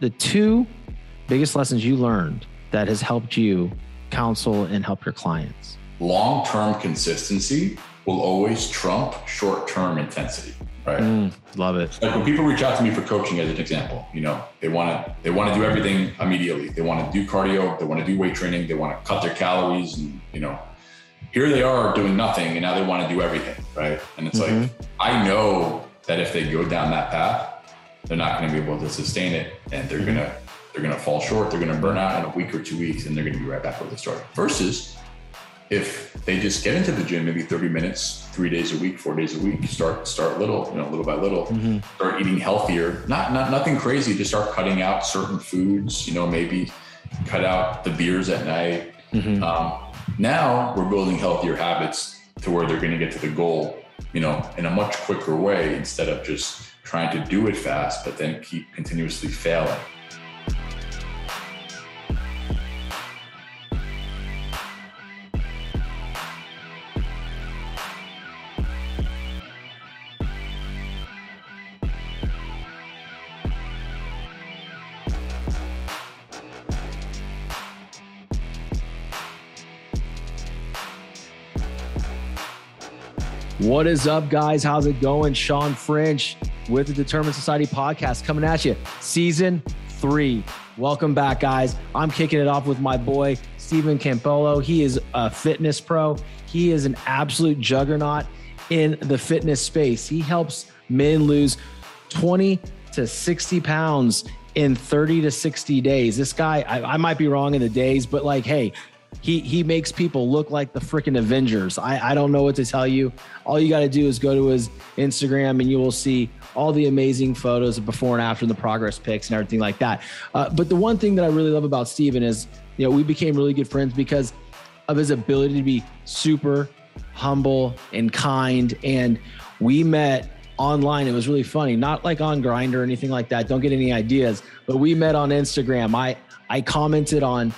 the two biggest lessons you learned that has helped you counsel and help your clients? Long-term consistency will always trump short-term intensity, right? Love it. Like when people reach out to me for coaching, as an example, you know, they want to do everything immediately. They want to do cardio, they want to do weight training, they want to cut their calories, and you know, here they are doing nothing and now they want to do everything, right? And it's like, I know that if they go down that path, they're not going to be able to sustain it, and they're going to fall short, they're going to burn out in a week or 2 weeks, and they're going to be right back where they started. Versus if they just get into the gym, maybe 30 minutes, 3 days a week, 4 days a week, start little, you know, little by little, start eating healthier, nothing crazy, just start cutting out certain foods, you know, maybe cut out the beers at night. Now we're building healthier habits to where they're going to get to the goal, you know, in a much quicker way, instead of just trying to do it fast, but then keep continuously failing. What is up, guys? How's it going? Shawn French with the Determined Society podcast coming at you. Season 3. Welcome back, guys. I'm kicking it off with my boy, Stephen Campolo. He is a fitness pro. He is an absolute juggernaut in the fitness space. He helps men lose 20 to 60 pounds in 30 to 60 days. This guy, I might be wrong in the days, but like, hey, He makes people look like the freaking Avengers. I don't know what to tell you. All you got to do is go to his Instagram and you will see all the amazing photos of before and after and the progress pics and everything like that. But the one thing that I really love about Steven is, you know, we became really good friends because of his ability to be super humble and kind. And we met online. It was really funny. Not like on Grindr or anything like that. Don't get any ideas. But we met on Instagram. I commented on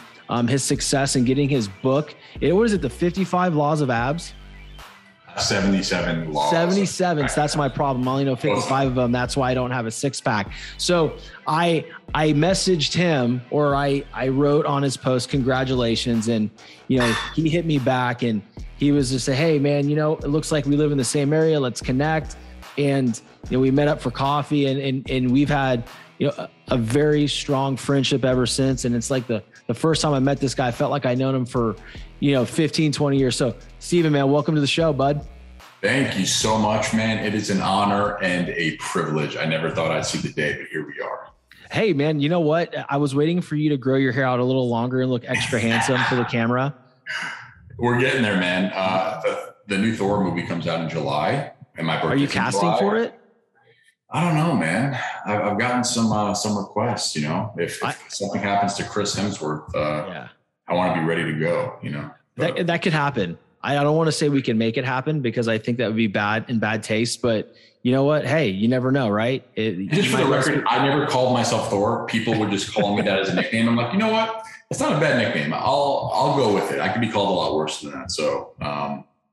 his success in getting his book. The 55 Laws of Abs? 77 Laws. 77. So that's my problem. I only know 55 of them. That's why I don't have a six-pack. So I messaged him, or I wrote on his post, congratulations. And, you know, he hit me back and he was just say, hey, man, you know, it looks like we live in the same area. Let's connect. And, you know, we met up for coffee and we've had, you know, a very strong friendship ever since. And it's like the first time I met this guy, I felt like I'd known him for, you know, 15, 20 years. So Steven, man, welcome to the show, bud. Thank you so much, man. It is an honor and a privilege. I never thought I'd see the day, but here we are. Hey, man, you know what? I was waiting for you to grow your hair out a little longer and look extra handsome for the camera. We're getting there, man. The new Thor movie comes out in July. And my birthday. Are you casting for it? I don't know, man. I've gotten some requests, you know, if something happens to Chris Hemsworth, yeah. I want to be ready to go, you know, but that could happen. I don't want to say we can make it happen because I think that would be bad and bad taste, but you know what? Hey, you never know. Right. Just for the record, I never called myself Thor. People would just call me that as a nickname. I'm like, you know what? It's not a bad nickname. I'll go with it. I could be called a lot worse than that. So,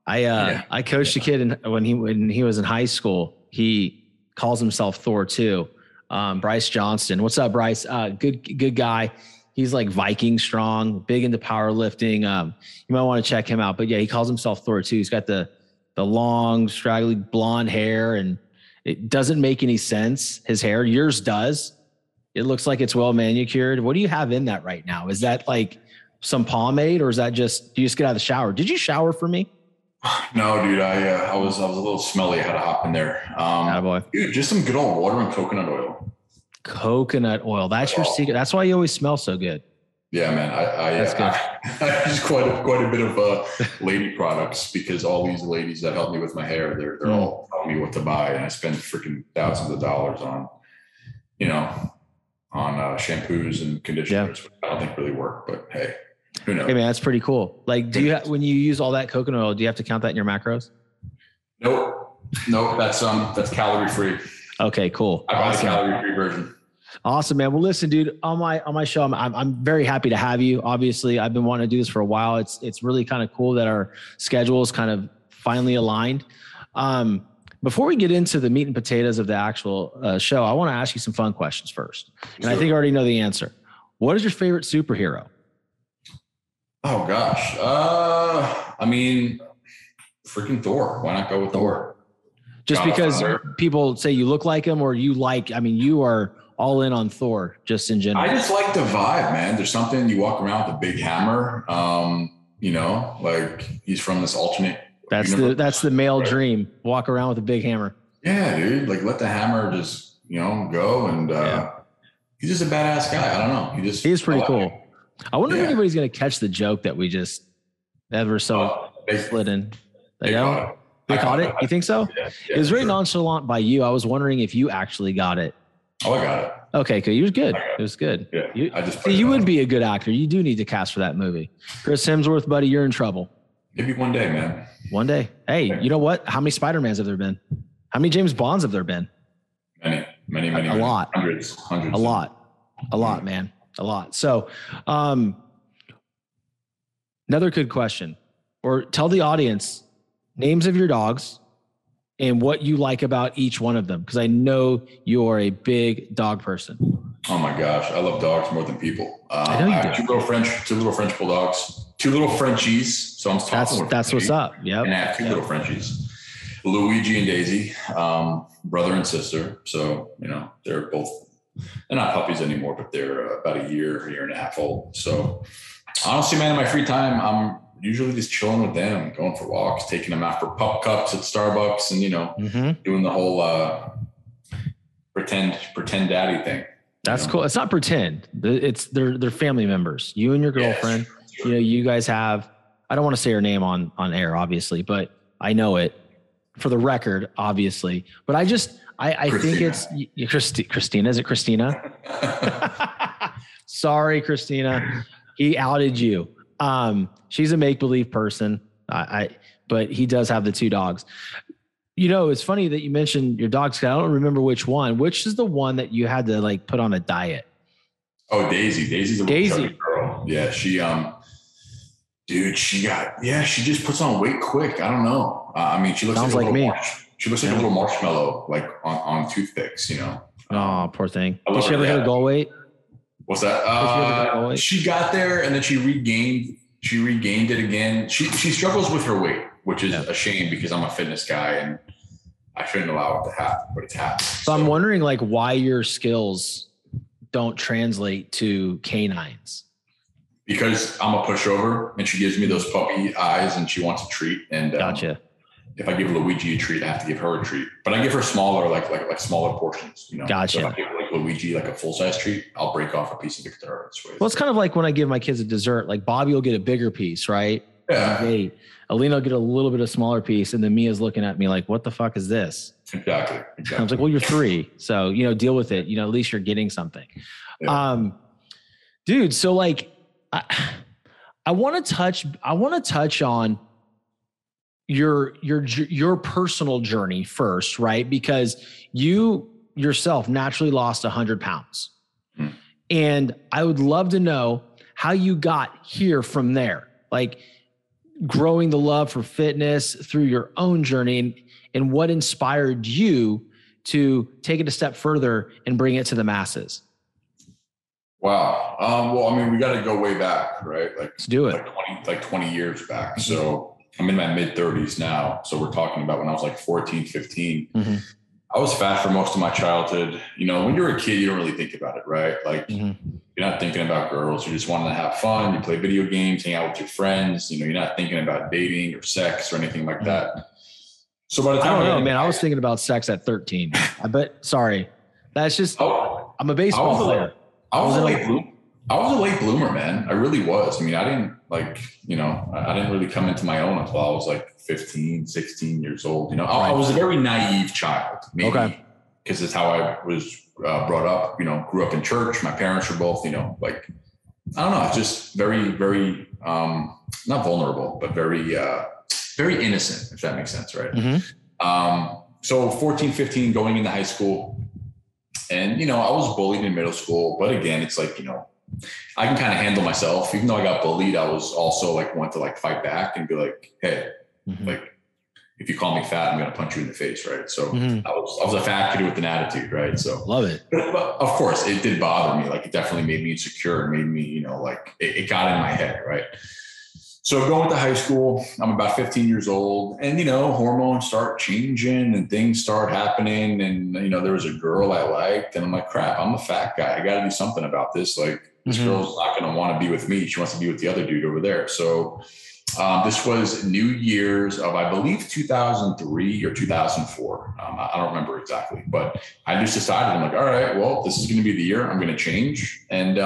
I coached a kid when he was in high school, he calls himself Thor too. Bryce Johnston. What's up, Bryce? Good guy. He's like Viking strong, big into powerlifting. You might want to check him out, but yeah, he calls himself Thor too. He's got the long straggly blonde hair and it doesn't make any sense. His hair, yours does. It looks like it's well manicured. What do you have in that right now? Is that like some pomade or is that just, do you just get out of the shower? Did you shower for me? No, dude, I was a little smelly. I had to hop in there. Dude, just some good old water and coconut oil. Coconut oil. That's your secret. That's why you always smell so good. Yeah, man. I use quite a bit of lady products because all these ladies that help me with my hair, they're all telling me what to buy, and I spend freaking thousands of dollars on shampoos and conditioners, which I don't think really work. But hey. Hey man, that's pretty cool. Like, do you when you use all that coconut oil, do you have to count that in your macros? Nope. That's calorie free. Okay, cool. I buy the calorie free version. Awesome, man. Well, listen, dude, on my show, I'm very happy to have you. Obviously, I've been wanting to do this for a while. It's really kind of cool that our schedules kind of finally aligned. Before we get into the meat and potatoes of the actual show, I want to ask you some fun questions first. And sure. I think I already know the answer. What is your favorite superhero? Oh, gosh. I mean, freaking Thor. Why not go with Thor? Just because people say you look like him or you like, I mean, you are all in on Thor just in general. I just like the vibe, man. There's something, you walk around with a big hammer, you know, like he's from this alternate. That's the male dream. Walk around with a big hammer. Yeah, dude. Like let the hammer just, you know, go. And he's just a badass guy. I don't know. He's pretty cool. I wonder if anybody's going to catch the joke that we just ever so slid in. They don't. They caught it? You think so? Yeah, it was very nonchalant by you. I was wondering if you actually got it. Oh, I got it. Okay, cool. You were good. It was good. Yeah, you would be a good actor. You do need to cast for that movie. Chris Hemsworth, buddy, you're in trouble. Maybe one day, man. One day. Hey, you know what? How many Spider-Mans have there been? How many James Bonds have there been? Many. A lot. Hundreds. A lot, man. So another good question. Or tell the audience names of your dogs and what you like about each one of them. Cause I know you are a big dog person. Oh my gosh. I love dogs more than people. I have two little French bulldogs, two little Frenchies. So I'm talking that's what's up. Yep. And I have two little Frenchies, Luigi and Daisy, brother and sister. So, you know, they're not puppies anymore, but they're about a year and a half old. So honestly, man, in my free time, I'm usually just chilling with them, going for walks, taking them out for pup cups at Starbucks and, you know, doing the whole pretend daddy thing. That's cool. It's not pretend. It's they're family members. You and your girlfriend, you know, you guys have, I don't want to say her name on air, obviously, but I know it for the record, obviously. But I think it's Christina. Is it Christina? Sorry, Christina. He outed you. She's a make-believe person, but he does have the two dogs. You know, it's funny that you mentioned your dogs. Cause I don't remember which one. Which is the one that you had to like put on a diet? Oh, Daisy. Daisy's a little girl. Yeah, she just puts on weight quick. I don't know. I mean, she looks sounds like me. She looks like a little marshmallow, like on toothpicks. You know. Oh, poor thing. Did she ever hit a goal weight? What's that? She got there and then she regained it again. She struggles with her weight, which is a shame because I'm a fitness guy and I shouldn't allow it to happen, but it's happened. So I'm wondering like why your skills don't translate to canines. Because I'm a pushover and she gives me those puppy eyes and she wants a treat. And gotcha. If I give Luigi a treat, I have to give her a treat, but I give her smaller, like smaller portions, you know? Gotcha. So if I give Luigi like a full-size treat, I'll break off a piece of it to her. Well, it's kind of like when I give my kids a dessert, like Bobby will get a bigger piece, right? Yeah. Hey, Alina will get a little bit of smaller piece. And then Mia's looking at me like, what the fuck is this? Exactly. I was like, well, you're three. So, you know, deal with it. You know, at least you're getting something. Yeah. Dude. So like, I want to touch on your personal journey first, right? Because you yourself naturally lost 100 pounds. And I would love to know how you got here from there, like growing the love for fitness through your own journey and what inspired you to take it a step further and bring it to the masses. Wow. Well, I mean, we got to go way back, right? Like let's do it. Like 20 years back. So I'm in my mid 30s now. So we're talking about when I was like 14, 15, I was fat for most of my childhood. You know, when you're a kid, you don't really think about it, right? Like you're not thinking about girls. You just wanting to have fun. You play video games, hang out with your friends. You know, you're not thinking about dating or sex or anything like that. So by the time I was thinking about sex at 13. I bet. Sorry. That's just, I'm a baseball player. I was a late bloomer, man. I really was. I mean, I didn't really come into my own until I was like 15, 16 years old. You know, I was a very naive child, maybe because it's how I was brought up, you know, grew up in church. My parents were both, you know, like, I don't know. It's just very, very, not vulnerable, but very, very innocent, if that makes sense. Right. So 14, 15, going into high school and, you know, I was bullied in middle school, but again, it's like, you know, I can kind of handle myself. Even though I got bullied, I was also like, want to like fight back and be like, hey, like, if you call me fat, I'm going to punch you in the face. Right. So I was a fat kid with an attitude. Right. So love it. But of course it did bother me. Like it definitely made me insecure and made me, you know, like it got in my head. Right. So going to high school, I'm about 15 years old and, you know, hormones start changing and things start happening. And, you know, there was a girl I liked and I'm like, crap, I'm a fat guy. I got to do something about this. Like this girl's not going to want to be with me. She wants to be with the other dude over there. So this was New Year's of, I believe, 2003 or 2004. I don't remember exactly, but I just decided, I'm like, all right, well, this is going to be the year I'm going to change. And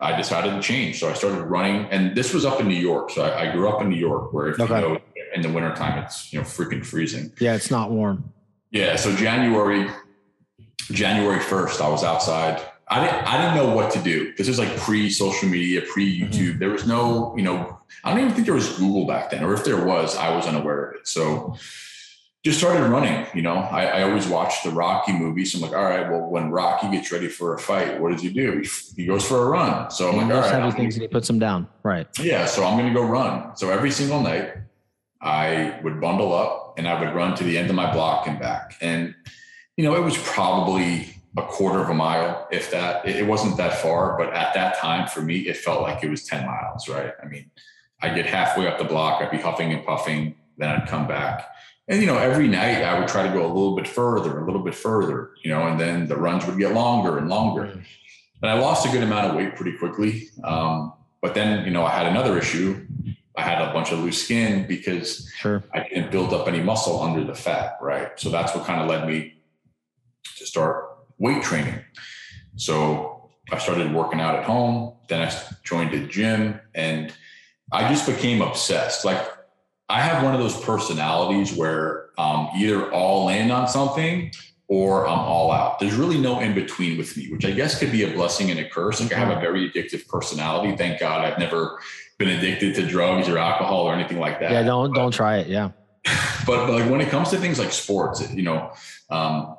I decided to change. So I started running, and this was up in New York. So I grew up in New York, where if you know, in the wintertime, it's, you know, freaking freezing. Yeah. It's not warm. Yeah. So January 1st, I was outside. I didn't know what to do. This is like pre-social media, pre-YouTube. There was no, you know, I don't even think there was Google back then, or if there was, I was unaware of it. So just started running. You know, I always watched the Rocky movies. So I'm like, all right, well, when Rocky gets ready for a fight, what does he do? He goes for a run. So I'm like, all right. He puts him down. Right. Yeah. So I'm going to go run. So every single night I would bundle up and I would run to the end of my block and back. And, you know, it was probably a quarter of a mile, if that. It wasn't that far, but at that time for me, it felt like it was 10 miles, right? I mean, I'd get halfway up the block, I'd be huffing and puffing, then I'd come back. And, you know, every night I would try to go a little bit further, you know, and then the runs would get longer and longer. And I lost a good amount of weight pretty quickly. But then, you know, I had another issue. I had a bunch of loose skin because I didn't build up any muscle under the fat, right? So that's what kind of led me to start weight training. So I started working out at home. Then I joined a gym and I just became obsessed. Like I have one of those personalities where I'm either all in on something or I'm all out. There's really no in between with me, which I guess could be a blessing and a curse. Like I have a very addictive personality. Thank God I've never been addicted to drugs or alcohol or anything like that. Yeah. Don't try it. Yeah. But like when it comes to things like sports, you know,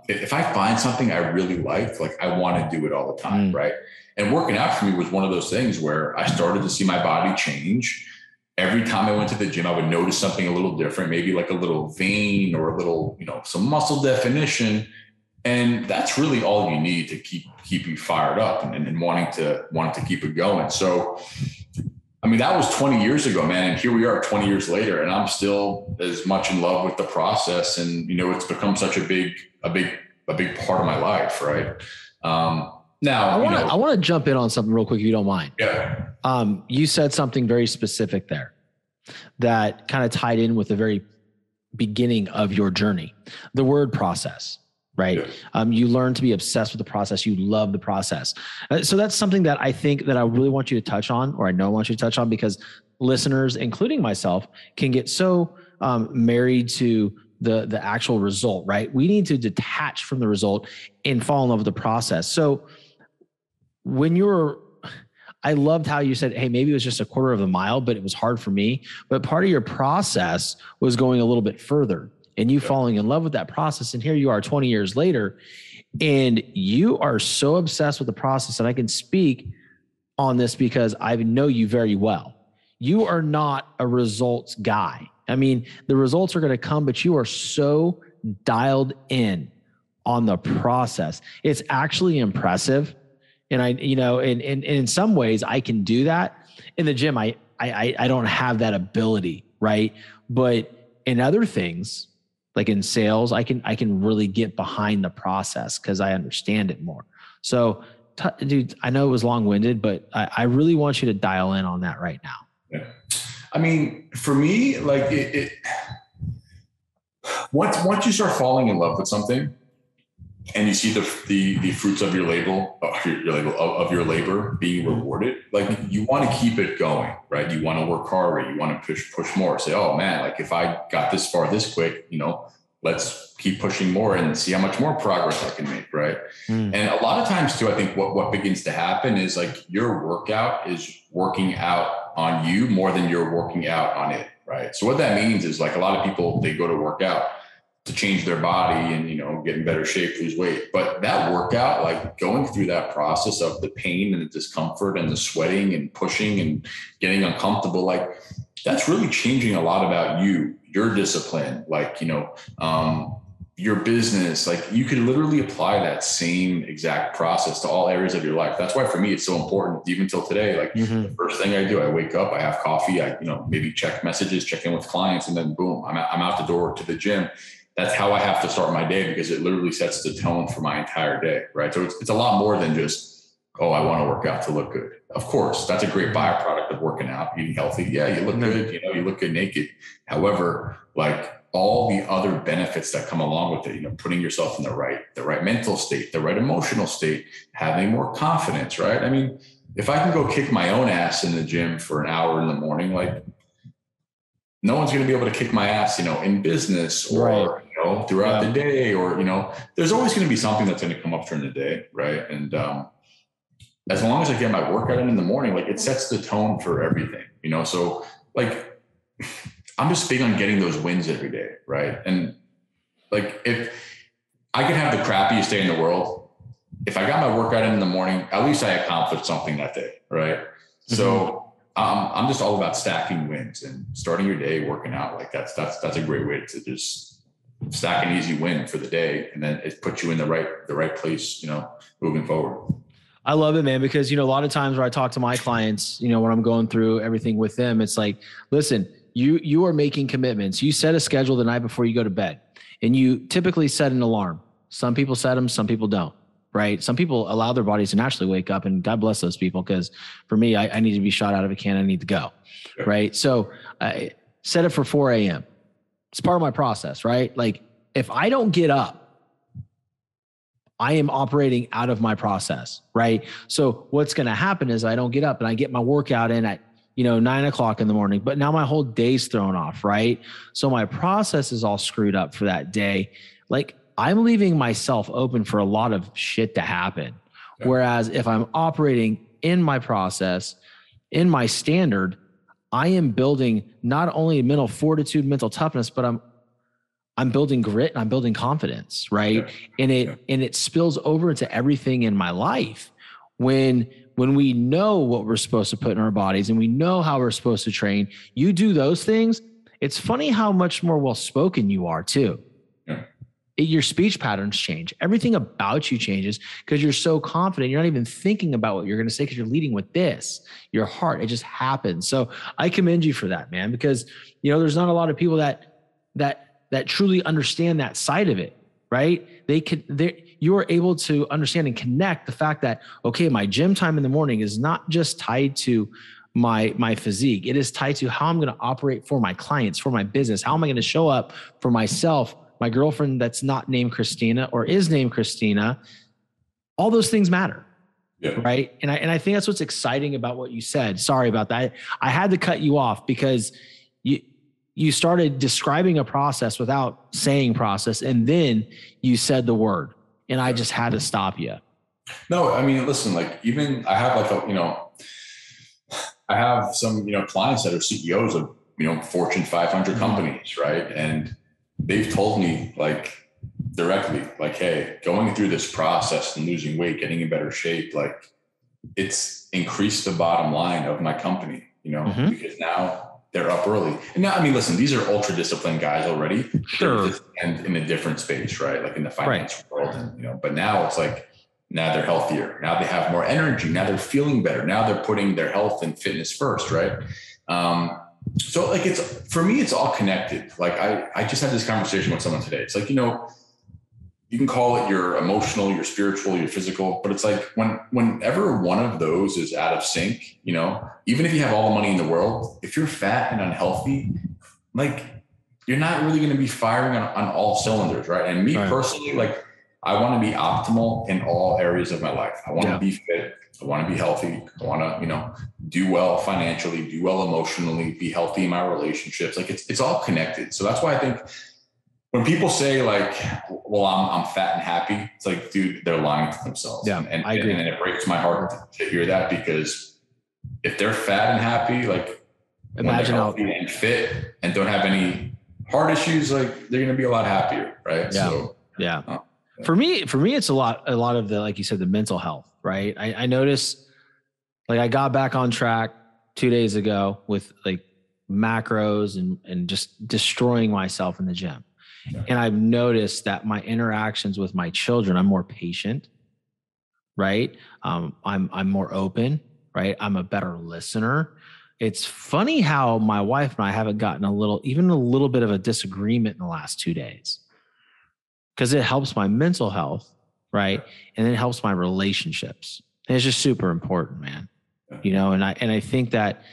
if I find something I really like I want to do it all the time. Right. And working out for me was one of those things where I started to see my body change. Every time I went to the gym, I would notice something a little different, maybe like a little vein or a little, you know, some muscle definition. And that's really all you need to keep you fired up and wanting to keep it going. So, I mean, that was 20 years ago, man. And here we are 20 years later, and I'm still as much in love with the process. And, you know, it's become such a big part of my life. Right. Now I want to jump in on something real quick, if you don't mind. Yeah. You said something very specific there that kind of tied in with the very beginning of your journey, the word process, right? Yeah. You learn to be obsessed with the process. You love the process. So that's something that I think that I really want you to touch on, or I know I want you to touch on, because listeners, including myself, can get so married to the actual result, right? We need to detach from the result and fall in love with the process. So I loved how you said, hey, maybe it was just a quarter of a mile, but it was hard for me. But part of your process was going a little bit further and you falling in love with that process. And here you are 20 years later, and you are so obsessed with the process. And I can speak on this because I know you very well. You are not a results guy. I mean, the results are going to come, but you are so dialed in on the process. It's actually impressive. And I, you know, and in some ways I can do that in the gym. I don't have that ability. Right. But in other things, like in sales, I can really get behind the process because I understand it more. So dude, I know it was long-winded, but I really want you to dial in on that right now. Yeah. I mean, for me, like it once you start falling in love with something, and you see the fruits of your labor being rewarded, like you want to keep it going, right? You want to work harder. You want to push more. Say, oh man, like if I got this far this quick, you know, let's keep pushing more and see how much more progress I can make, right? And a lot of times too, I think what begins to happen is like your workout is working out on you more than you're working out on it, right? So what that means is like a lot of people, they go to work out to change their body and, you know, get in better shape, lose weight. But that workout, like going through that process of the pain and the discomfort and the sweating and pushing and getting uncomfortable, like that's really changing a lot about you, your discipline, like, you know, your business. Like, you could literally apply that same exact process to all areas of your life. That's why for me, it's so important, even till today. Like, the first thing I do, I wake up, I have coffee, I, you know, maybe check messages, check in with clients, and then boom, I'm out the door to the gym. That's how I have to start my day, because it literally sets the tone for my entire day. Right. So it's a lot more than just, oh, I want to work out to look good. Of course, that's a great byproduct of working out, eating healthy. Yeah. You look good, you know, you look good naked. However, like, all the other benefits that come along with it, you know, putting yourself in the right mental state, the right emotional state, having more confidence. Right. I mean, if I can go kick my own ass in the gym for an hour in the morning, like, no one's going to be able to kick my ass, you know, in business or, you know, throughout the day, or, you know, there's always going to be something that's going to come up during the day. Right. And, as long as I get my workout in the morning, like, it sets the tone for everything, you know? So, like, I'm just big on getting those wins every day. Right. And, like, if I could have the crappiest day in the world, if I got my workout in the morning, at least I accomplished something that day. Right. Mm-hmm. So I'm just all about stacking wins, and starting your day working out. Like, that's a great way to just stack an easy win for the day. And then it puts you in the right place, you know, moving forward. I love it, man, because, you know, a lot of times where I talk to my clients, you know, when I'm going through everything with them, it's like, listen, you are making commitments. You set a schedule the night before you go to bed, and you typically set an alarm. Some people set them, some people don't, right? Some people allow their bodies to naturally wake up, and God bless those people, because for me, I need to be shot out of a cannon. I need to go, right? So I set it for 4 a.m. It's part of my process, right? Like, if I don't get up, I am operating out of my process, right? So what's going to happen is I don't get up, and I get my workout in at, you know, 9 o'clock in the morning, but now my whole day's thrown off, right? So my process is all screwed up for that day. Like, I'm leaving myself open for a lot of shit to happen. Yeah. Whereas if I'm operating in my process, in my standard, I am building not only mental fortitude, mental toughness, but I'm building grit, and I'm building confidence, right? Yeah. And it spills over into everything in my life. When we know what we're supposed to put in our bodies, and we know how we're supposed to train, you do those things. It's funny how much more well-spoken you are too. Yeah. Your speech patterns change. Everything about you changes, because you're so confident. You're not even thinking about what you're going to say, because you're leading with this, your heart. It just happens. So I commend you for that, man, because, you know, there's not a lot of people that truly understand that side of it, right? You are able to understand and connect the fact that, okay, my gym time in the morning is not just tied to my physique. It is tied to how I'm going to operate for my clients, for my business. How am I going to show up for myself, my girlfriend that's not named Christina, or is named Christina? All those things matter. Yeah. Right. And I think that's what's exciting about what you said. Sorry about that. I had to cut you off because you started describing a process without saying process, and then you said the word, and I just had to stop you. No, I mean, listen, like, even I have like a, you know, I have some, you know, clients that are CEOs of, you know, Fortune 500 companies, right? And they've told me, like, directly, like, hey, going through this process and losing weight, getting in better shape, like, it's increased the bottom line of my company, you know, because now they're up early. And now, I mean, listen, these are ultra disciplined guys already. Sure. And in a different space, right? Like in the finance world, and, you know, but now it's like, now they're healthier. Now they have more energy. Now they're feeling better. Now they're putting their health and fitness first. Right. So like, it's, for me, it's all connected. Like I just had this conversation with someone today. It's like, you know, you can call it your emotional, your spiritual, your physical, but it's like whenever one of those is out of sync, you know, even if you have all the money in the world, if you're fat and unhealthy, like you're not really going to be firing on all cylinders, right? And me personally, like I want to be optimal in all areas of my life. I want to be fit. I want to be healthy. I want to, you know, do well financially, do well emotionally, be healthy in my relationships. Like it's all connected. So that's why I think, when people say like, well, I'm fat and happy, it's like, dude, they're lying to themselves. Yeah, and I agree. And it breaks my heart to hear that, because if they're fat and happy, like imagine when they're healthy and fit and don't have any heart issues, like they're going to be a lot happier. Right. Yeah. So, For me, it's a lot of the, like you said, the mental health, right? I noticed like I got back on track 2 days ago with like macros and just destroying myself in the gym. Yeah. And I've noticed that my interactions with my children, I'm more patient, right? I'm more open, right? I'm a better listener. It's funny how my wife and I haven't gotten even a little bit of a disagreement in the last 2 days, because it helps my mental health, right? Yeah. And it helps my relationships. And it's just super important, man. Yeah. You know, and I think that,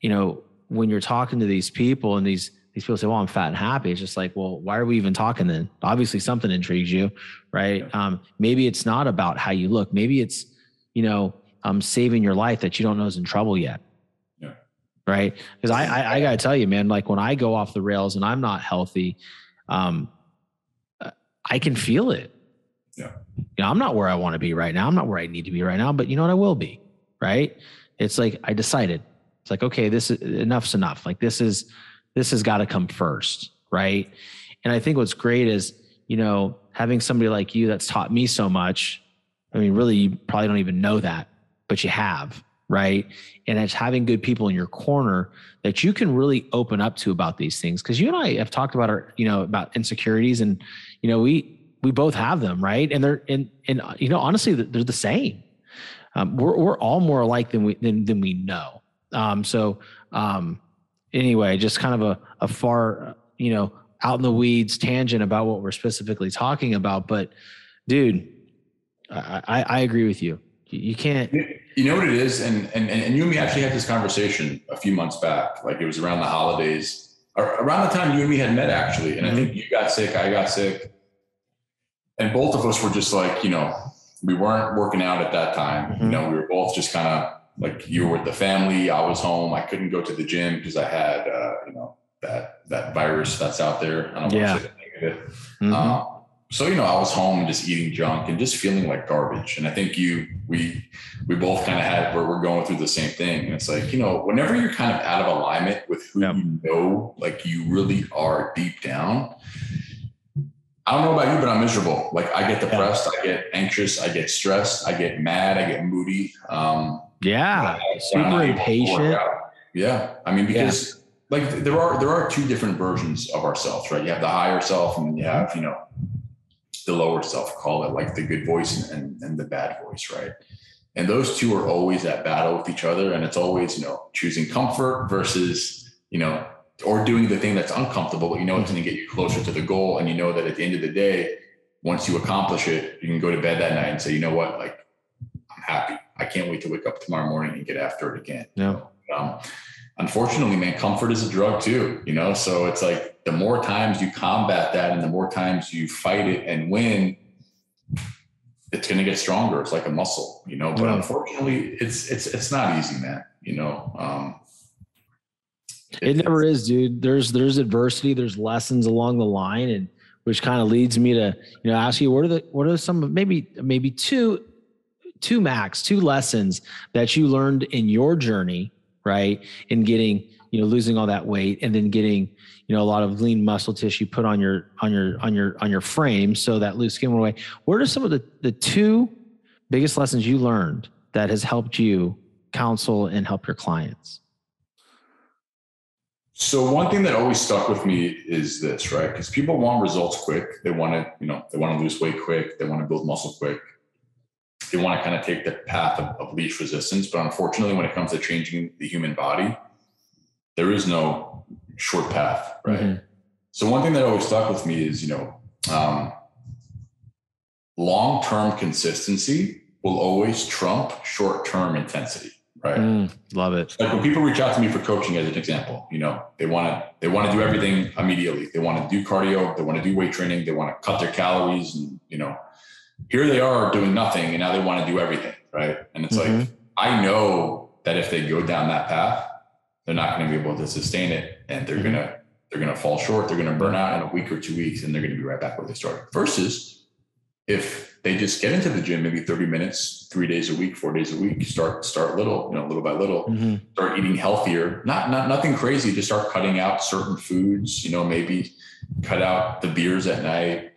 you know, when you're talking to these people and these people say, well, I'm fat and happy. It's just like, well, why are we even talking then? Obviously something intrigues you, right? Yeah. Maybe it's not about how you look. Maybe it's, you know, saving your life that you don't know is in trouble yet. Yeah. Right. Because I gotta tell you, man, like when I go off the rails and I'm not healthy, I can feel it. Yeah. You know, I'm not where I want to be right now. I'm not where I need to be right now, but you know what? I will be, right? It's like, I decided. It's like, okay, this is enough's enough. Like this has got to come first. Right. And I think what's great is, you know, having somebody like you that's taught me so much. I mean, really, you probably don't even know that, but you have, right. And it's having good people in your corner that you can really open up to about these things. Cause you and I have talked about our, you know, about insecurities and, you know, we both have them. Right. And they're, and you know, honestly, they're the same. We're all more alike than we know. Anyway, just kind of a far, you know, out in the weeds tangent about what we're specifically talking about. But dude, I agree with you. You can't, you know what it is. And you and me actually had this conversation a few months back, like it was around the holidays or around the time you and me had met actually. And I think you got sick, I got sick, and both of us were just like, you know, we weren't working out at that time. Mm-hmm. You know, we were both just kind of, like you were with the family, I was home. I couldn't go to the gym because I had, you know, that virus that's out there. I don't want to say the negative. Mm-hmm. So, you know, I was home and just eating junk and just feeling like garbage. And I think we both kind of had where we're going through the same thing. And it's like, you know, whenever you're kind of out of alignment with who you know, like you really are deep down, I don't know about you, but I'm miserable. Like I get depressed, I get anxious, I get stressed, I get mad, I get moody. Yeah. Super impatient. Yeah. I mean, because like there are two different versions of ourselves, right? You have the higher self and you have, you know, the lower self, call it like the good voice and the bad voice. Right. And those two are always at battle with each other. And it's always, you know, choosing comfort versus, you know, or doing the thing that's uncomfortable, but you know, it's going to get you closer to the goal. And you know that at the end of the day, once you accomplish it, you can go to bed that night and say, you know what, like I'm happy. I can't wait to wake up tomorrow morning and get after it again. Yeah. Unfortunately, man, comfort is a drug too, you know? So it's like the more times you combat that and the more times you fight it and win, it's going to get stronger. It's like a muscle, you know, but unfortunately it's not easy, man. You know, it never is, dude. There's adversity, there's lessons along the line, and which kind of leads me to, you know, ask you, what are some, maybe two lessons that you learned in your journey, right? In getting, you know, losing all that weight and then getting, you know, a lot of lean muscle tissue put on your frame. So that loose skin went away. What are some of the two biggest lessons you learned that has helped you counsel and help your clients? So one thing that always stuck with me is this, right? Because people want results quick. They want to, you know, they want to lose weight quick. They want to build muscle quick. They want to kind of take the path of least resistance. But unfortunately, when it comes to changing the human body, there is no short path, right? Mm-hmm. So one thing that always stuck with me is, you know, long-term consistency will always trump short-term intensity, right? Love it. Like when people reach out to me for coaching, as an example, you know, they want to do everything immediately. They want to do cardio. They want to do weight training. They want to cut their calories and, you know, here they are doing nothing and now they want to do everything, right? And it's like, I know that if they go down that path, they're not going to be able to sustain it, and they're going to fall short. They're going to burn out in a week or 2 weeks, and they're going to be right back where they started. Versus if they just get into the gym, maybe 30 minutes, 3 days a week, 4 days a week, start little, you know, little by little, start eating healthier, not nothing crazy, just start cutting out certain foods, you know, maybe cut out the beers at night.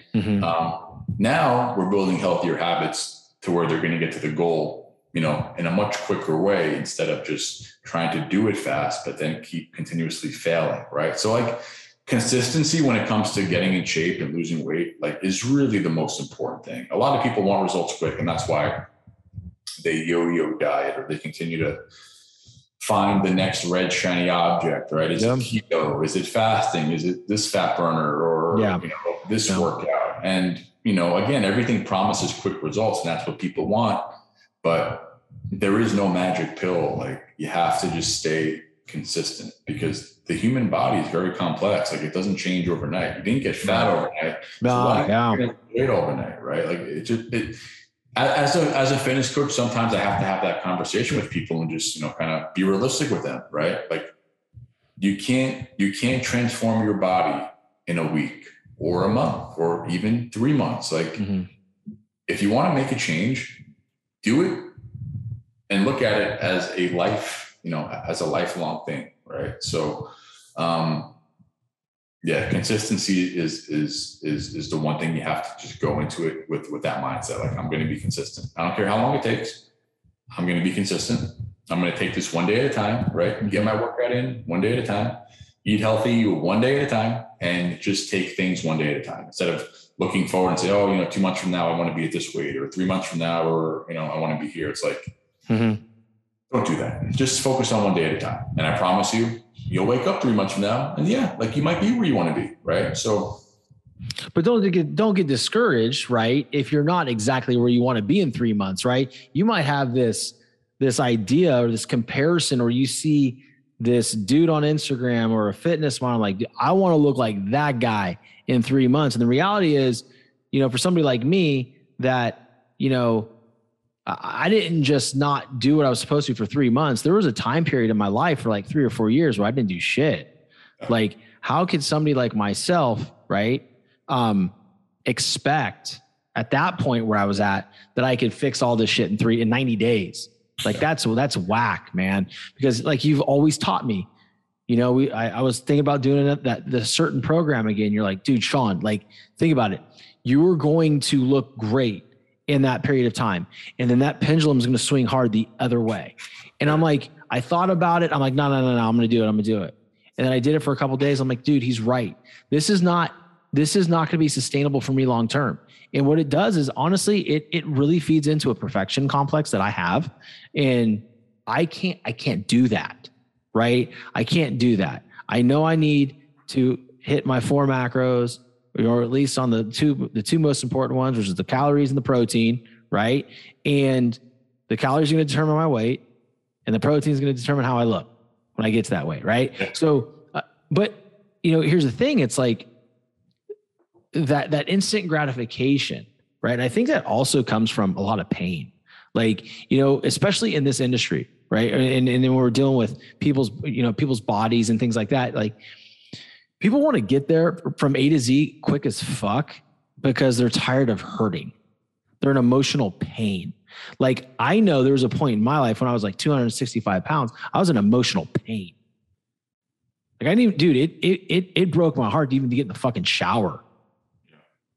Now we're building healthier habits to where they're going to get to the goal you know, in a much quicker way instead of just trying to do it fast, but then keep continuously failing. Right. So like consistency when it comes to getting in shape and losing weight, like is really the most important thing. A lot of people want results quick, and that's why they yo-yo diet or they continue to find the next red shiny object, right? Is it keto? Is it fasting? Is it this fat burner or you know, this workout? And, you know, again, everything promises quick results, and that's what people want. But there is no magic pill. Like, you have to just stay consistent because the human body is very complex. Like, it doesn't change overnight. You didn't get fat overnight. Weight overnight, right? Like, it just as a fitness coach, sometimes I have to have that conversation with people and just, you know, kind of be realistic with them, right? Like, you can't transform your body in a week or a month or even 3 months. Like, if you want to make a change, do it and look at it as a life, you know, as a lifelong thing, right? So, consistency is the one thing you have to just go into it with that mindset. Like, I'm going to be consistent. I don't care how long it takes. I'm going to be consistent. I'm going to take this one day at a time, right? Get my workout in one day at a time, eat healthy one day at a time, and just take things one day at a time instead of looking forward and say, oh, you know, 2 months from now, I want to be at this weight, or 3 months from now, or, you know, I want to be here. It's like, don't do that. Just focus on one day at a time. And I promise you, you'll wake up 3 months from now and like you might be where you want to be. Right. So, but don't get discouraged, right? If you're not exactly where you want to be in 3 months, right? You might have this idea or this comparison, or you see this dude on Instagram or a fitness model, like, I want to look like that guy in 3 months. And the reality is, you know, for somebody like me that, you know, I didn't just not do what I was supposed to for 3 months. There was a time period in my life for like 3 or 4 years where I didn't do shit. Like, how could somebody like myself, right, expect at that point where I was at that I could fix all this shit in 90 days? Like, that's whack, man. Because like, you've always taught me, you know, I was thinking about doing the certain program again. You're like, dude, Shawn, like, think about it. You were going to look great in that period of time, and then that pendulum is going to swing hard the other way. And I'm like, I thought about it. I'm like, no, I'm going to do it. And then I did it for a couple of days. I'm like, dude, he's right. This is not going to be sustainable for me long-term. And what it does is, honestly, it really feeds into a perfection complex that I have. And I can't do that. Right. I can't do that. I know I need to hit my 4 macros, or at least on the two most important ones, which is the calories and the protein, right? And the calories are going to determine my weight, and the protein is going to determine how I look when I get to that weight, right? So, but, you know, here's the thing. It's like that instant gratification, right? And I think that also comes from a lot of pain. Like, you know, especially in this industry, right? And then when we're dealing with people's bodies and things like that, like, people want to get there from A to Z quick as fuck because they're tired of hurting. They're in emotional pain. Like, I know there was a point in my life when I was like 265 pounds, I was in emotional pain. Like, I didn't, dude, it broke my heart even to get in the fucking shower.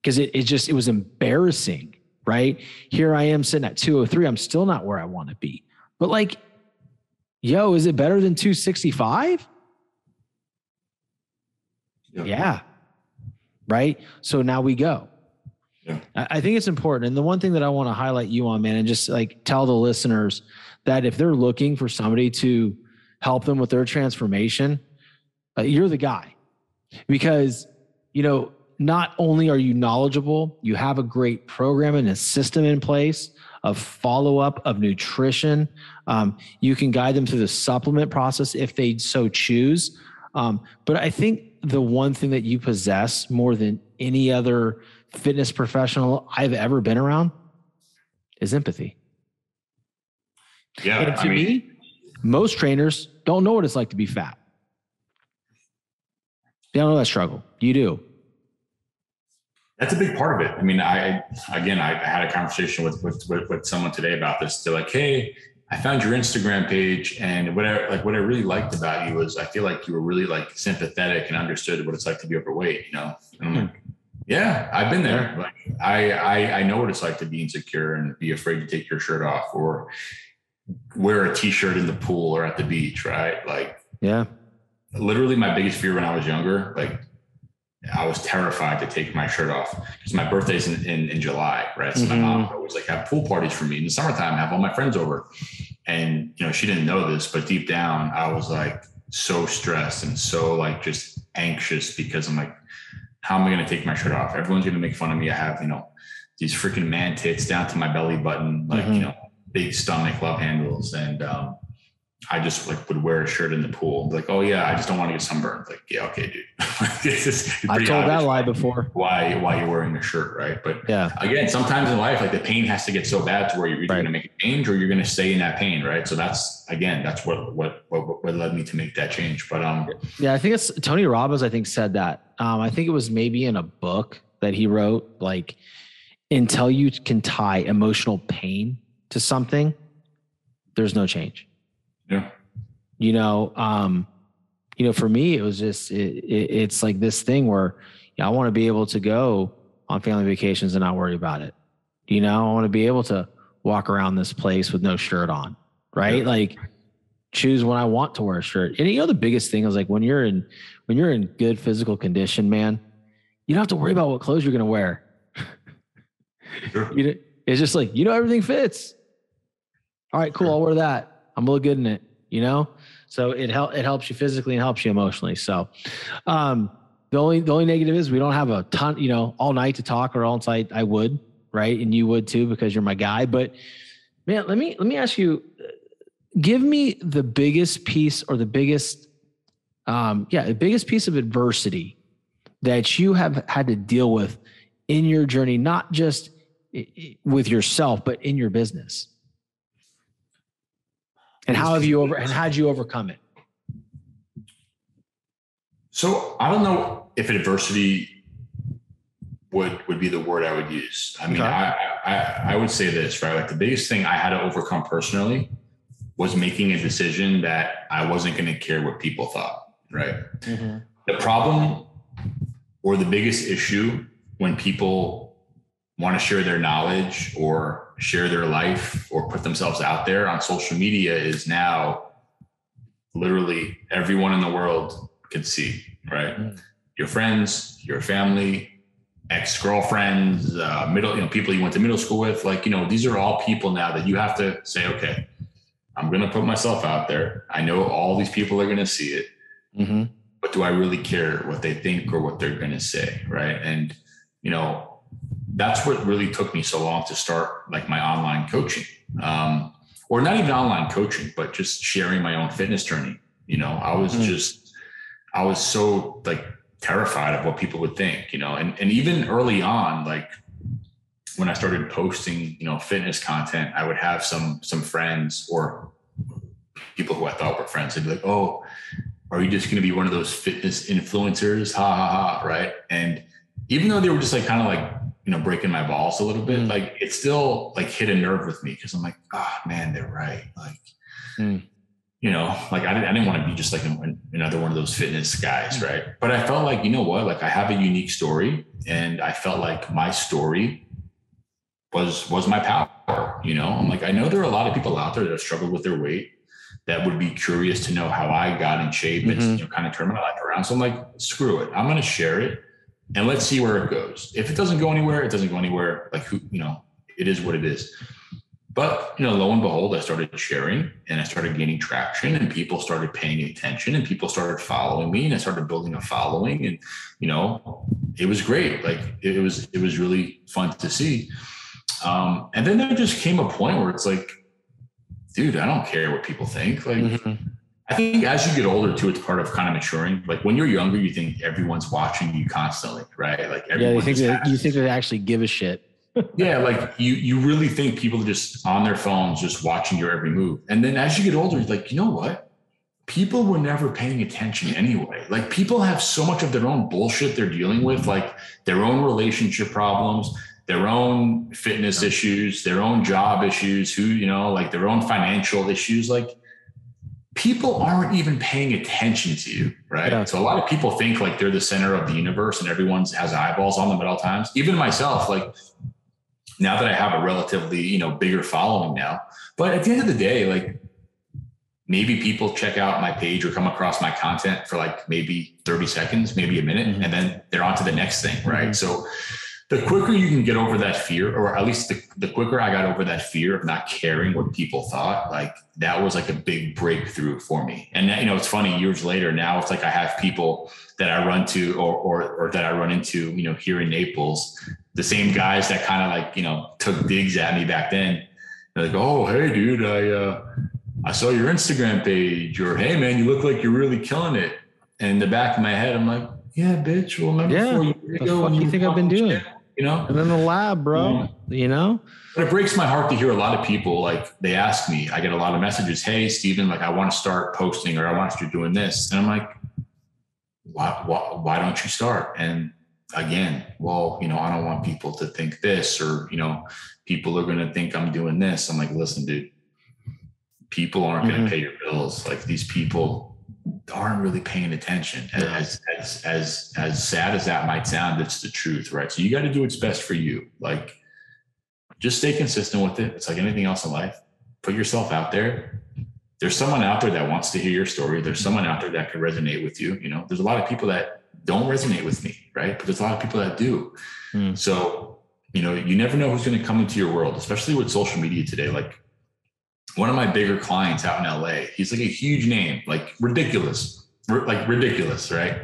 Cause it was embarrassing, right? Here I am sitting at 203. I'm still not where I want to be, but like, yo, is it better than 265? Yeah. Right. So now we go. Yeah. I think it's important. And the one thing that I want to highlight you on, man, and just like tell the listeners that if they're looking for somebody to help them with their transformation, you're the guy, because, you know, not only are you knowledgeable, you have a great program and a system in place of follow-up, of nutrition. You can guide them through the supplement process if they so choose. But I think the one thing that you possess more than any other fitness professional I've ever been around is empathy. Yeah. And to me, most trainers don't know what it's like to be fat. They don't know that struggle. You do. That's a big part of it. I mean, I had a conversation with someone today about this. They're like, hey, I found your Instagram page, and what I really liked about you was I feel like you were really like sympathetic and understood what it's like to be overweight, you know? And I'm like, Yeah, I've been there. Like, I know what it's like to be insecure and be afraid to take your shirt off or wear a t-shirt in the pool or at the beach, right? Like, yeah, literally my biggest fear when I was younger, like I was terrified to take my shirt off because my birthday's in July, right? So mm-hmm. my mom would always like have pool parties for me in the summertime, have all my friends over. And, you know, she didn't know this, but deep down I was like so stressed and so like just anxious because I'm like, how am I going to take my shirt off? Everyone's going to make fun of me. I have, you know, these freaking man tits down to my belly button, like, mm-hmm. you know, big stomach, love handles. And I just like would wear a shirt in the pool and be like, oh yeah, I just don't want to get sunburned. Like, yeah, okay, dude. It's I told that lie before. Why you're wearing a shirt, right? But yeah, again, sometimes in life, like the pain has to get so bad to where you're either going to make a change or you're going to stay in that pain, right? So that's, again, that's what led me to make that change. But yeah, I think it's Tony Robbins, I think, said that. I think it was maybe in a book that he wrote, like, until you can tie emotional pain to something, there's no change. Yeah. You know, for me, it was just, it's like this thing where, you know, I want to be able to go on family vacations and not worry about it. You know, I want to be able to walk around this place with no shirt on, right? Yeah. Like, choose when I want to wear a shirt. And you know, the biggest thing is like when you're in good physical condition, man, you don't have to worry about what clothes you're going to wear. Sure. It's just like, you know, everything fits. All right, cool. Sure. I'll wear that. I'm gonna look good in it, you know? So it helps you physically and helps you emotionally. So, the only negative is we don't have a ton, you know, all night to talk or all night. I would, right. And you would too, because you're my guy. But man, let me ask you, give me the biggest piece or the biggest, the biggest piece of adversity that you have had to deal with in your journey, not just with yourself, but in your business. And how'd you overcome it? So I don't know if adversity would be the word I would use. I mean, okay. I would say this, right? Like the biggest thing I had to overcome personally was making a decision that I wasn't going to care what people thought, right? Mm-hmm. The problem or the biggest issue when people want to share their knowledge or share their life or put themselves out there on social media is now literally everyone in the world could see, right? Mm-hmm. Your friends, your family, ex-girlfriends, people you went to middle school with, like, you know, these are all people now that you have to say, okay, I'm going to put myself out there. I know all these people are going to see it, mm-hmm. but do I really care what they think or what they're going to say? Right. And, you know, that's what really took me so long to start like my online coaching, or not even online coaching, but just sharing my own fitness journey. You know, I was mm-hmm. I was so like terrified of what people would think, you know, and even early on, like when I started posting, you know, fitness content, I would have some friends or people who I thought were friends. They'd be like, oh, are you just going to be one of those fitness influencers? Ha, ha, ha. Right. And even though they were just like, kind of like, you know, breaking my balls a little bit, mm. like it still like hit a nerve with me. Cause I'm like, ah, oh, man, they're right. Like, you know, like I didn't want to be just like another one of those fitness guys. Mm. Right. But I felt like, you know what, like I have a unique story and I felt like my story was my power, you know? I'm like, I know there are a lot of people out there that struggle with their weight that would be curious to know how I got in shape and mm-hmm. you know, kind of turn my life around. So I'm like, screw it. I'm going to share it and let's see where it goes. If it doesn't go anywhere, it doesn't go anywhere. Like, who, you know, it is what it is. But, you know, lo and behold, I started sharing and I started gaining traction and people started paying attention and people started following me and I started building a following and, you know, it was great. Like it was really fun to see. And then there just came a point where it's like, dude, I don't care what people think. Like, mm-hmm. I think as you get older too, it's part of kind of maturing. Like when you're younger, you think everyone's watching you constantly, right? Like you think they actually give a shit. Yeah. Like you really think people are just on their phones, just watching your every move. And then as you get older, you're like, you know what? People were never paying attention anyway. Like people have so much of their own bullshit they're dealing with, like their own relationship problems, their own fitness issues, their own job issues, who, you know, like their own financial issues. Like people aren't even paying attention to you, right? Yeah. So a lot of people think like they're the center of the universe and everyone has eyeballs on them at all times. Even myself, like now that I have a relatively, you know, bigger following now, but at the end of the day, like maybe people check out my page or come across my content for like maybe 30 seconds, maybe a minute, mm-hmm. and then they're on to the next thing, right? Mm-hmm. So the quicker you can get over that fear, or at least the quicker I got over that fear of not caring what people thought, like that was like a big breakthrough for me. And that, you know, it's funny, years later, now it's like I have people that I run to or that I run into, you know, here in Naples, the same guys that kind of like, you know, took digs at me back then. They're like, oh, hey, dude, I saw your Instagram page, or, hey, man, you look like you're really killing it. And in the back of my head, I'm like, yeah, bitch. Well, remember 4 years ago, what do you think I've been doing? You know, and then the lab, bro, you know, but it breaks my heart to hear a lot of people, like they ask me, I get a lot of messages. Hey, Stephen, like I want to start posting, or I want you doing this. And I'm like, why don't you start? And again, well, you know, I don't want people to think this, or, you know, people are going to think I'm doing this. I'm like, listen, dude, people aren't going to pay your bills. Like these people aren't really paying attention. As sad as that might sound, it's the truth, right? So you got to do what's best for you. Like just stay consistent with it. It's like anything else in life. Put yourself out there. There's someone out there that wants to hear your story. There's someone out there that could resonate with you. You know, there's a lot of people that don't resonate with me, right? But there's a lot of people that do. So, you know, you never know who's going to come into your world, especially with social media today. Like one of my bigger clients out in LA, he's like a huge name, like ridiculous, right?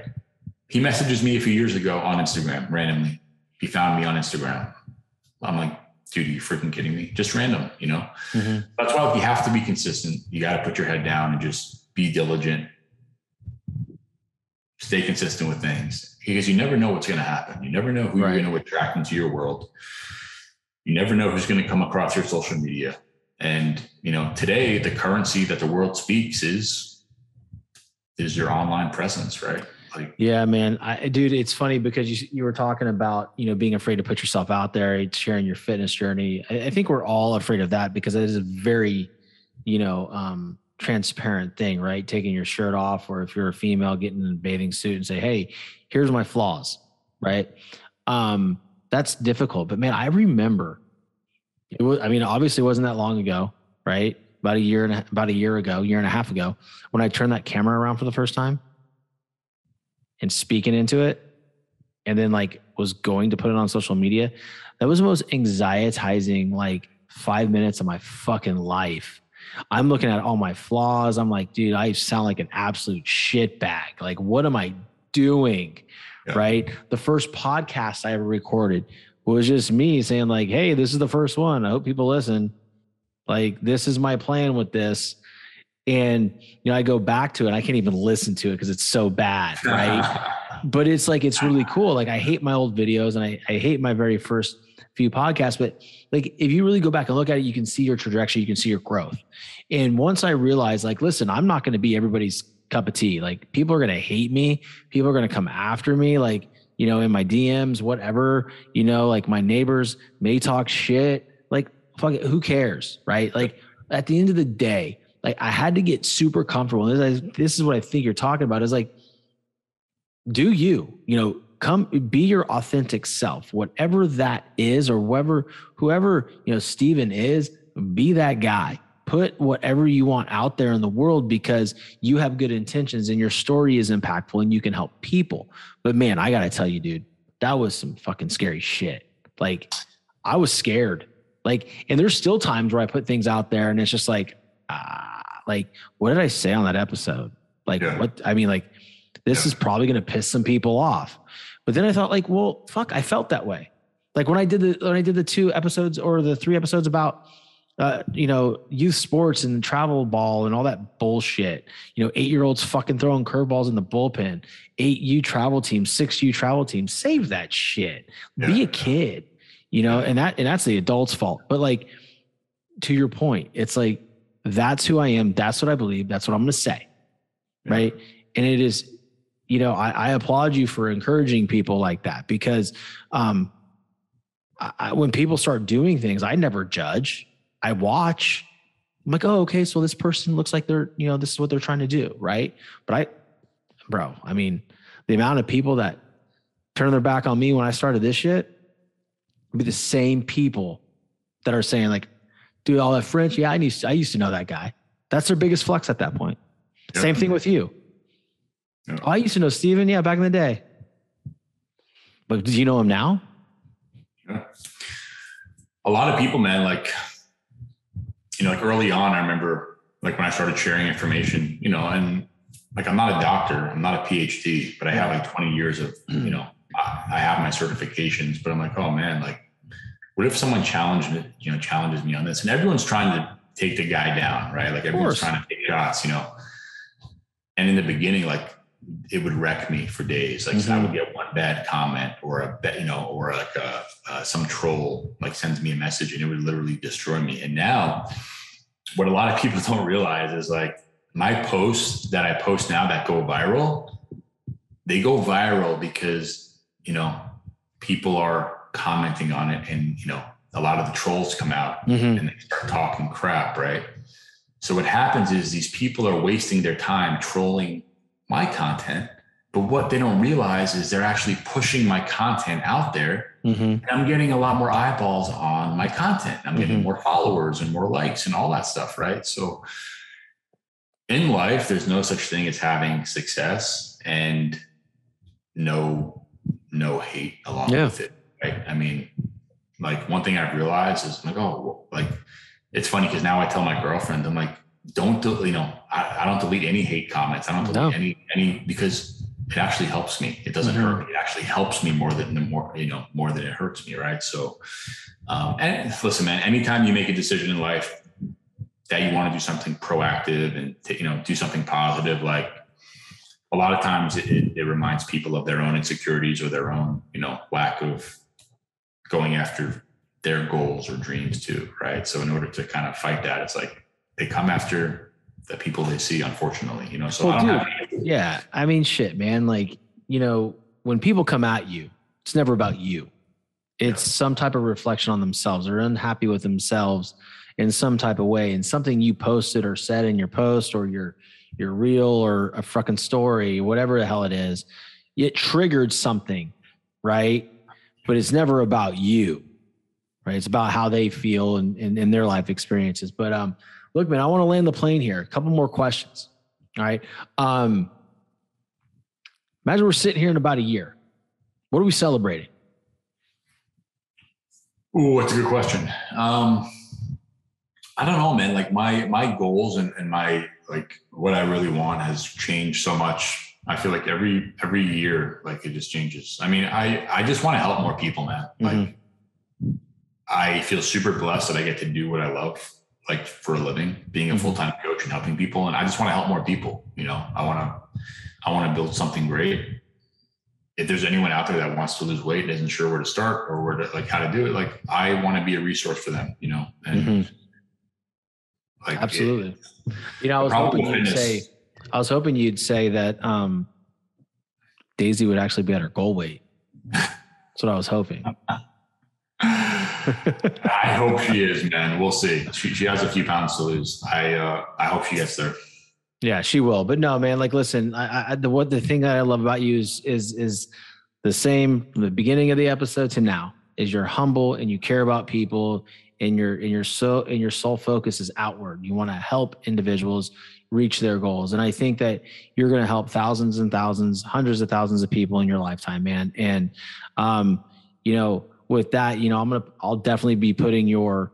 He messages me a few years ago on Instagram randomly. He found me on Instagram. I'm like, dude, are you freaking kidding me? Just random, you know? That's why you have to be consistent. You got to put your head down and just be diligent. Stay consistent with things, because you never know what's going to happen. You never know who you're going to attract into your world. You never know who's going to come across your social media. And, you know, today, the currency that the world speaks is your online presence, right? Like, yeah, man. Dude, it's funny because you were talking about, you know, being afraid to put yourself out there, sharing your fitness journey. I think we're all afraid of that because it is a very, you know, transparent thing, right? Taking your shirt off, or if you're a female, getting in a bathing suit and say, hey, here's my flaws, right? That's difficult. But man, I remember... It was, I mean, obviously it wasn't that long ago, right? About a year and a half ago, when I turned that camera around for the first time and speaking into it, and then like was going to put it on social media. That was the most anxietizing, like 5 minutes of my fucking life. I'm looking at all my flaws. I'm like, dude, I sound like an absolute shitbag. Like, what am I doing? Yeah. Right. The first podcast I ever recorded was just me saying like, hey, this is the first one. I hope people listen. Like, this is my plan with this. And, you know, I go back to it. I can't even listen to it because it's so bad, right? But it's like, it's really cool. Like, I hate my old videos, and I hate my very first few podcasts. But like, if you really go back and look at it, you can see your trajectory, you can see your growth. And once I realized, like, listen, I'm not going to be everybody's cup of tea. Like, people are going to hate me. People are going to come after me. Like, you know, in my DMs, whatever, you know, like my neighbors may talk shit, like, fuck it, who cares, right? Like, at the end of the day, like, I had to get super comfortable. This is what I think you're talking about, is like, do you know, come be your authentic self, whatever that is, or whoever, you know, Stephen is, be that guy. Put whatever you want out there in the world, because you have good intentions and your story is impactful and you can help people. But man, I got to tell you, dude, that was some fucking scary shit. Like, I was scared. Like, and there's still times where I put things out there and it's just like, what did I say on that episode? Like, what? I mean, like, this is probably going to piss some people off. But then I thought, like, well, fuck, I felt that way. Like when I did the 2 episodes or the 3 episodes about, you know, youth sports and travel ball and all that bullshit, you know, 8-year-olds fucking throwing curveballs in the bullpen, 8U travel team, 6U travel team, save that shit, be a kid, you know, and that's the adult's fault. But like, to your point, it's like, that's who I am. That's what I believe. That's what I'm going to say. Right. And it is, you know, I applaud you for encouraging people like that, because, when people start doing things, I never judge. I watch, I'm like, oh, okay, so this person looks like they're, you know, this is what they're trying to do, right? But I mean, the amount of people that turned their back on me when I started this shit would be the same people that are saying like, dude, all that French, yeah, I used to know that guy. That's their biggest flex at that point. Yep. Same thing with you. Yep. Oh, I used to know Stephen, yeah, back in the day. But do you know him now? Yeah. A lot of people, man, like, you know, like early on, I remember like when I started sharing information, you know, and like, I'm not a doctor, I'm not a PhD, but I have like 20 years of, you know, I have my certifications, but I'm like, oh man, like, what if someone challenges me on this? And everyone's trying to take the guy down, right? Like everyone's trying to take shots, you know? And in the beginning, like it would wreck me for days. Like so I would get one bad comment or a bet, you know, or like some troll like sends me a message and it would literally destroy me. And now what a lot of people don't realize is like my posts that I post now that go viral, they go viral because, you know, people are commenting on it and, you know, a lot of the trolls come out and they start talking crap, right? So what happens is these people are wasting their time trolling my content, but what they don't realize is they're actually pushing my content out there. And I'm getting a lot more eyeballs on my content. I'm getting more followers and more likes and all that stuff, right? So in life, there's no such thing as having success and no hate along with it, right? I mean, like one thing I've realized is like, oh, like it's funny because now I tell my girlfriend, I'm like, don't, you know, I don't delete any hate comments. I don't delete any, because it actually helps me. It doesn't hurt me. It actually helps me more than it hurts me. Right. So, and listen, man, anytime you make a decision in life that you want to do something proactive and you know, do something positive, like a lot of times it reminds people of their own insecurities or their own, you know, lack of going after their goals or dreams too. Right. So in order to kind of fight that, it's like, they come after the people they see, unfortunately, you know, so well, I don't have yeah. I mean, shit, man. Like, you know, when people come at you, it's never about you. It's some type of reflection on themselves. They're unhappy with themselves in some type of way. And something you posted or said in your post or your reel or a fucking story, whatever the hell it is, it triggered something. Right. But it's never about you, right? It's about how they feel and their life experiences. But, look, man, I want to land the plane here. A couple more questions. All right. Imagine we're sitting here in about a year. What are we celebrating? Ooh, that's a good question. I don't know, man. Like my goals and my, like what I really want has changed so much. I feel like every year, like it just changes. I mean, I just want to help more people, man. Like I feel super blessed that I get to do what I love. Like for a living, being a full-time coach and helping people. And I just want to help more people. You know, I want to build something great. If there's anyone out there that wants to lose weight and isn't sure where to start or where to like how to do it, like I want to be a resource for them, you know? And like, absolutely. You know, I was hoping you'd say that Daisy would actually be at her goal weight. That's what I was hoping. I hope she is, man. We'll see. She has a few pounds to lose. I hope she gets there. Yeah, she will. But no, man, like, listen, the thing that I love about you is the same from the beginning of the episode to now is you're humble and you care about people and your sole focus is outward. You want to help individuals reach their goals. And I think that you're going to help thousands and thousands, hundreds of thousands of people in your lifetime, man. And, you know, with that, you know, I'll definitely be putting your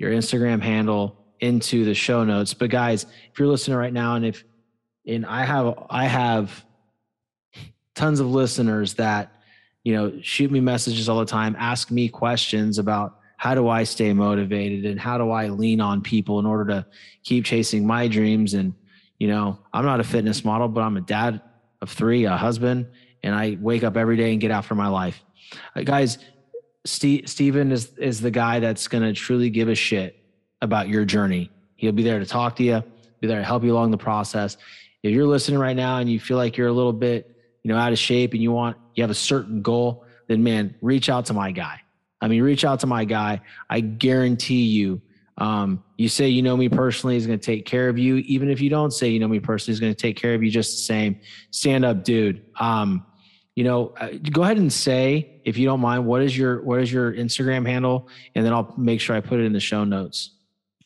Instagram handle into the show notes. But guys, if you're listening right now, and I have tons of listeners that, you know, shoot me messages all the time, ask me questions about how do I stay motivated and how do I lean on people in order to keep chasing my dreams. And, you know, I'm not a fitness model, but I'm a dad of 3, a husband, and I wake up every day and get out for my life. Guys, Stephen is the guy that's going to truly give a shit about your journey. He'll be there to talk to you, be there to help you along the process. If you're listening right now and you feel like you're a little bit, you know, out of shape and you have a certain goal, then man, reach out to my guy. I guarantee you You say, you know me personally, is going to take care of you. Even if you don't say, you know me personally, is going to take care of you just the same. Stand up, dude. You know, go ahead and say, if you don't mind, what is your Instagram handle? And then I'll make sure I put it in the show notes.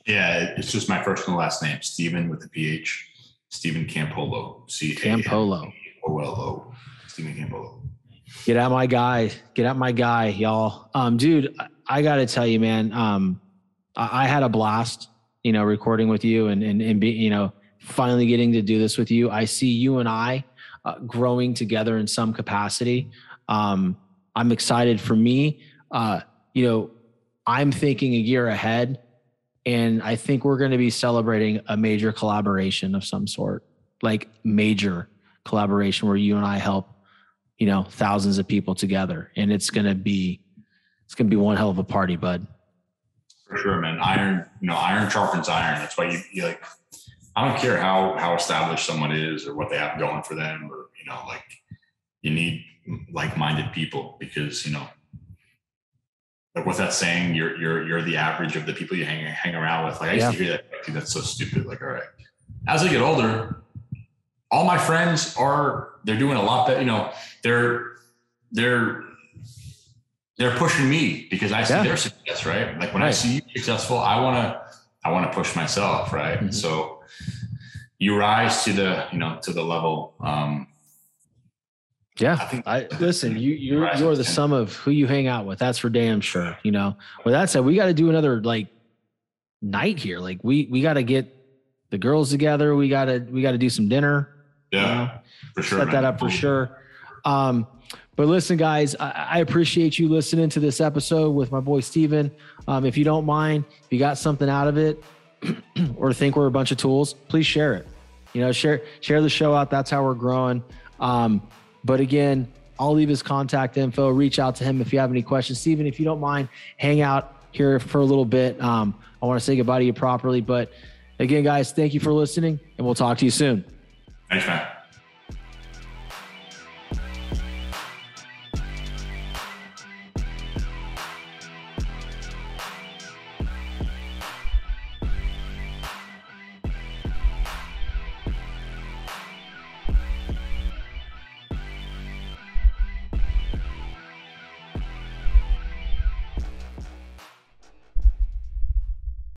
Yeah. It's just my first and last name, Stephen with a PH, Stephen Campolo, C-A-M-P-O-L-O, Stephen Campolo. Get out my guy, y'all. Dude, I got to tell you, man, I had a blast, you know, recording with you and you know, finally getting to do this with you. I see you and I growing together in some capacity. I'm excited for me. You know, I'm thinking a year ahead, and I think we're going to be celebrating a major collaboration of some sort, like major collaboration where you and I help, you know, thousands of people together. And it's going to be one hell of a party, bud. For sure, man. Iron sharpens iron. That's why you like, I don't care how established someone is or what they have going for them, or, you know, like, you need like-minded people, because, you know, like, what's that saying? You're the average of the people you hang around with. Like, I used to hear that. Dude, that's so stupid. Like, all right. As I get older, all my friends they're doing a lot better. You know, they're pushing me because I see their success, right? Like, when I see you successful, I want to push myself, right? Mm-hmm. So you rise to the level. Listen, you're the sum of who you hang out with. That's for damn sure. You know, with that said, we got to do another like night here. Like, we got to get the girls together. We got to do some dinner. Yeah, you know? For sure. Set that up for sure. But listen, guys, I appreciate you listening to this episode with my boy, Steven. If you don't mind, if you got something out of it or think we're a bunch of tools, please share it. You know, share the show out. That's how we're growing. But again, I'll leave his contact info. Reach out to him if you have any questions. Steven, if you don't mind, hang out here for a little bit. I want to say goodbye to you properly. But again, guys, thank you for listening, and we'll talk to you soon. Thanks, man.